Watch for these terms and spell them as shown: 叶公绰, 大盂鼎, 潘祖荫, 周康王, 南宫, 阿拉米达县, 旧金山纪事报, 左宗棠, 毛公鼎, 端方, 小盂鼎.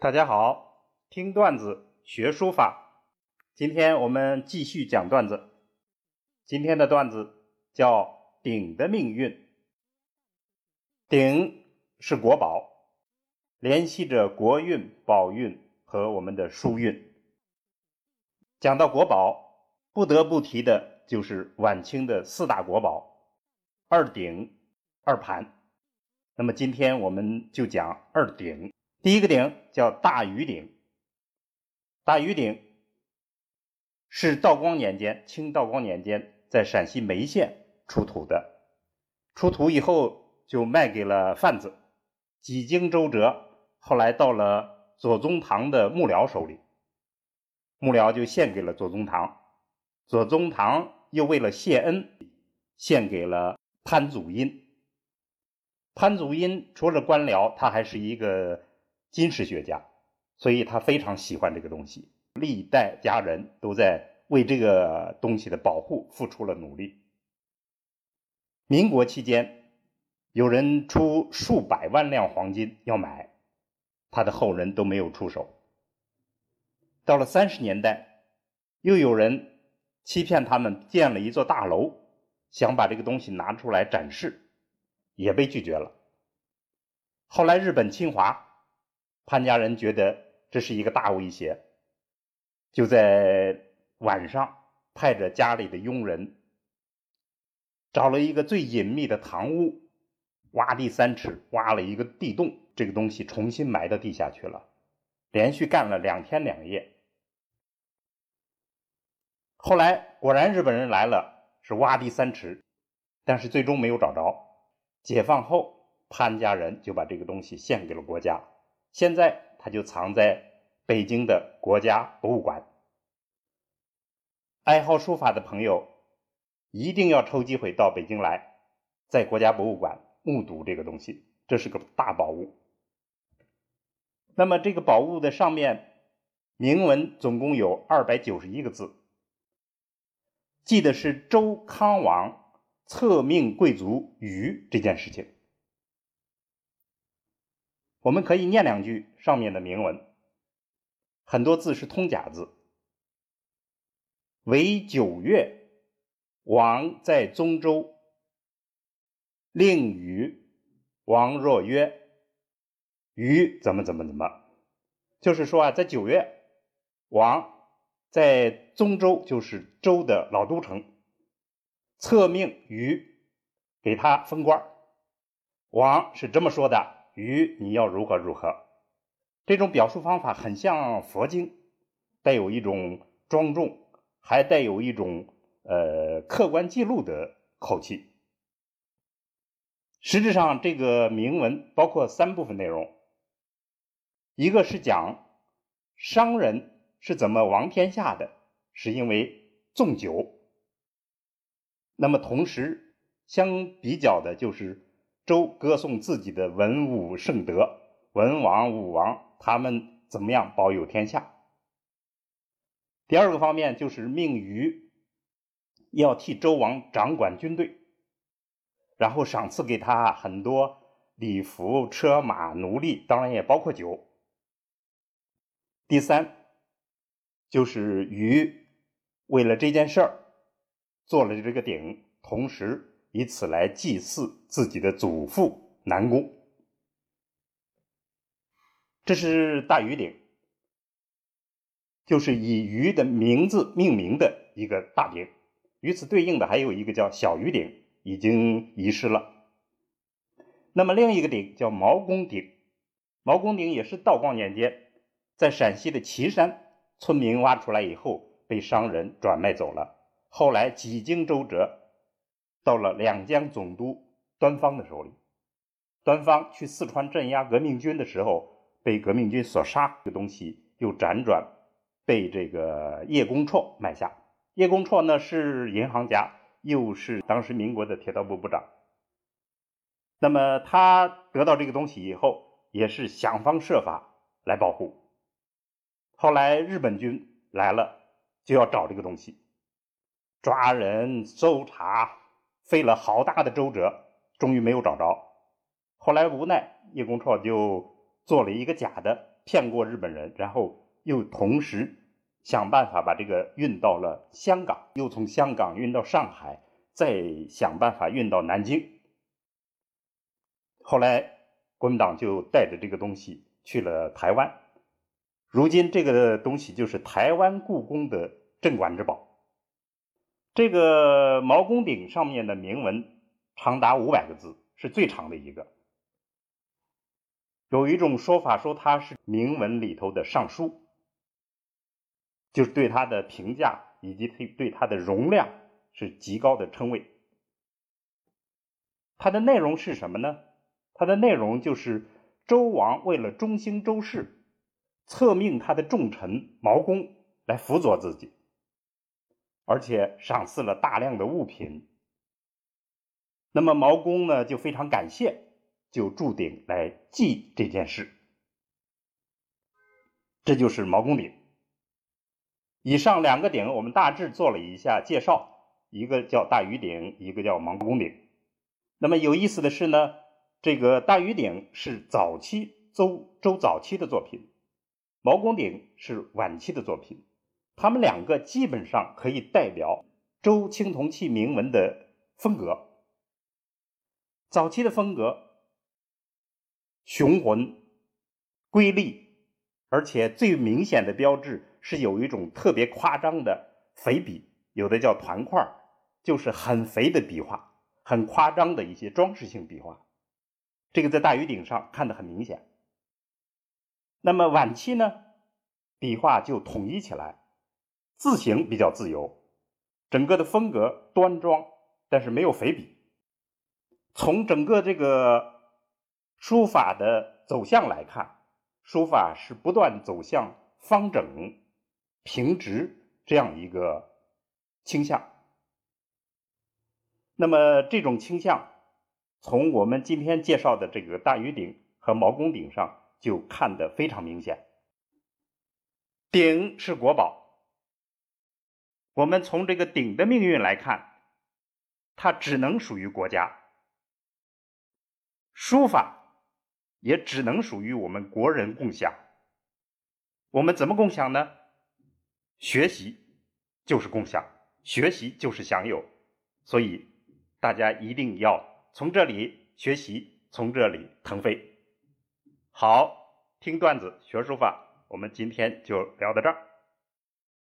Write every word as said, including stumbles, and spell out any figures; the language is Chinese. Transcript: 大家好，听段子学书法，今天我们继续讲段子。今天的段子叫鼎的命运。鼎是国宝，联系着国运、宝运和我们的书运。讲到国宝，不得不提的就是晚清的四大国宝，二鼎、二盘。那么今天我们就讲二鼎。第一个鼎叫大盂鼎。大盂鼎是道光年间清道光年间在陕西眉县出土的，出土以后就卖给了贩子，几经周折，后来到了左宗棠的幕僚手里，幕僚就献给了左宗棠，左宗棠又为了谢恩献给了潘祖荫。潘祖荫除了官僚，他还是一个金石学家，所以他非常喜欢这个东西，历代家人都在为这个东西的保护付出了努力。民国期间有人出数百万两黄金要买，他的后人都没有出手。到了三十年代，又有人欺骗他们建了一座大楼，想把这个东西拿出来展示，也被拒绝了。后来日本侵华，潘家人觉得这是一个大威胁，就在晚上派着家里的佣人找了一个最隐秘的堂屋，挖地三尺，挖了一个地洞，这个东西重新埋到地下去了，连续干了两天两夜。后来果然日本人来了，是挖地三尺，但是最终没有找着。解放后，潘家人就把这个东西献给了国家，现在它就藏在北京的国家博物馆。爱好书法的朋友一定要抽机会到北京来，在国家博物馆目睹这个东西，这是个大宝物。那么这个宝物的上面铭文总共有二百九十一个字，记得是周康王册命贵族禹这件事情。我们可以念两句上面的铭文，很多字是通假字。为九月，王在宗周，令禹王若曰禹怎么怎么怎么，就是说啊，在九月，王在宗周，就是周的老都城，册命禹给他封官，王是这么说的，禹你要如何如何。这种表述方法很像佛经，带有一种庄重，还带有一种呃客观记录的口气。实质上这个铭文包括三部分内容，一个是讲商人是怎么亡天下的，是因为纵酒，那么同时相比较的就是周歌颂自己的文武圣德，文王武王他们怎么样保有天下。第二个方面就是命禹要替周王掌管军队，然后赏赐给他很多礼服、车马、奴隶，当然也包括酒。第三就是禹为了这件事儿做了这个鼎，同时以此来祭祀自己的祖父南宫。这是大盂鼎，就是以禹的名字命名的一个大鼎。与此对应的还有一个叫小盂鼎，已经遗失了。那么另一个鼎叫毛公鼎，毛公鼎也是道光年间在陕西的岐山村民挖出来以后被商人转卖走了，后来几经周折到了两江总督端方的手里，端方去四川镇压革命军的时候被革命军所杀，这个东西又辗转被这个叶公绰买下。叶公绰呢是银行家，又是当时民国的铁道部部长。那么他得到这个东西以后也是想方设法来保护，后来日本军来了就要找这个东西，抓人搜查，费了好大的周折，终于没有找着。后来无奈，叶公绰就做了一个假的骗过日本人，然后又同时想办法把这个运到了香港，又从香港运到上海，再想办法运到南京。后来国民党就带着这个东西去了台湾，如今这个东西就是台湾故宫的镇馆之宝。这个毛公鼎上面的铭文长达五百个字，是最长的一个。有一种说法说它是铭文里头的上书，就是对它的评价以及对它的容量是极高的称谓。它的内容是什么呢？它的内容就是周王为了中兴周室，册命他的重臣毛公来辅佐自己，而且赏赐了大量的物品。那么毛公呢就非常感谢，就铸鼎来祭这件事。这就是毛公鼎。以上两个鼎我们大致做了一下介绍，一个叫大盂鼎，一个叫毛公鼎。那么有意思的是呢，这个大盂鼎是早期 周, 周早期的作品，毛公鼎是晚期的作品。他们两个基本上可以代表周青铜器铭文的风格。早期的风格雄浑瑰丽，而且最明显的标志是有一种特别夸张的肥笔，有的叫团块，就是很肥的笔画，很夸张的一些装饰性笔画，这个在大盂鼎上看得很明显。那么晚期呢，笔画就统一起来，字形比较自由，整个的风格端庄，但是没有肥笔。从整个这个书法的走向来看，书法是不断走向方整平直这样一个倾向。那么这种倾向从我们今天介绍的这个大盂鼎和毛公鼎上就看得非常明显。鼎是国宝，我们从这个鼎的命运来看，它只能属于国家，书法也只能属于我们国人共享。我们怎么共享呢？学习就是共享，学习就是享有，所以大家一定要从这里学习，从这里腾飞。好，听段子学书法，我们今天就聊到这儿。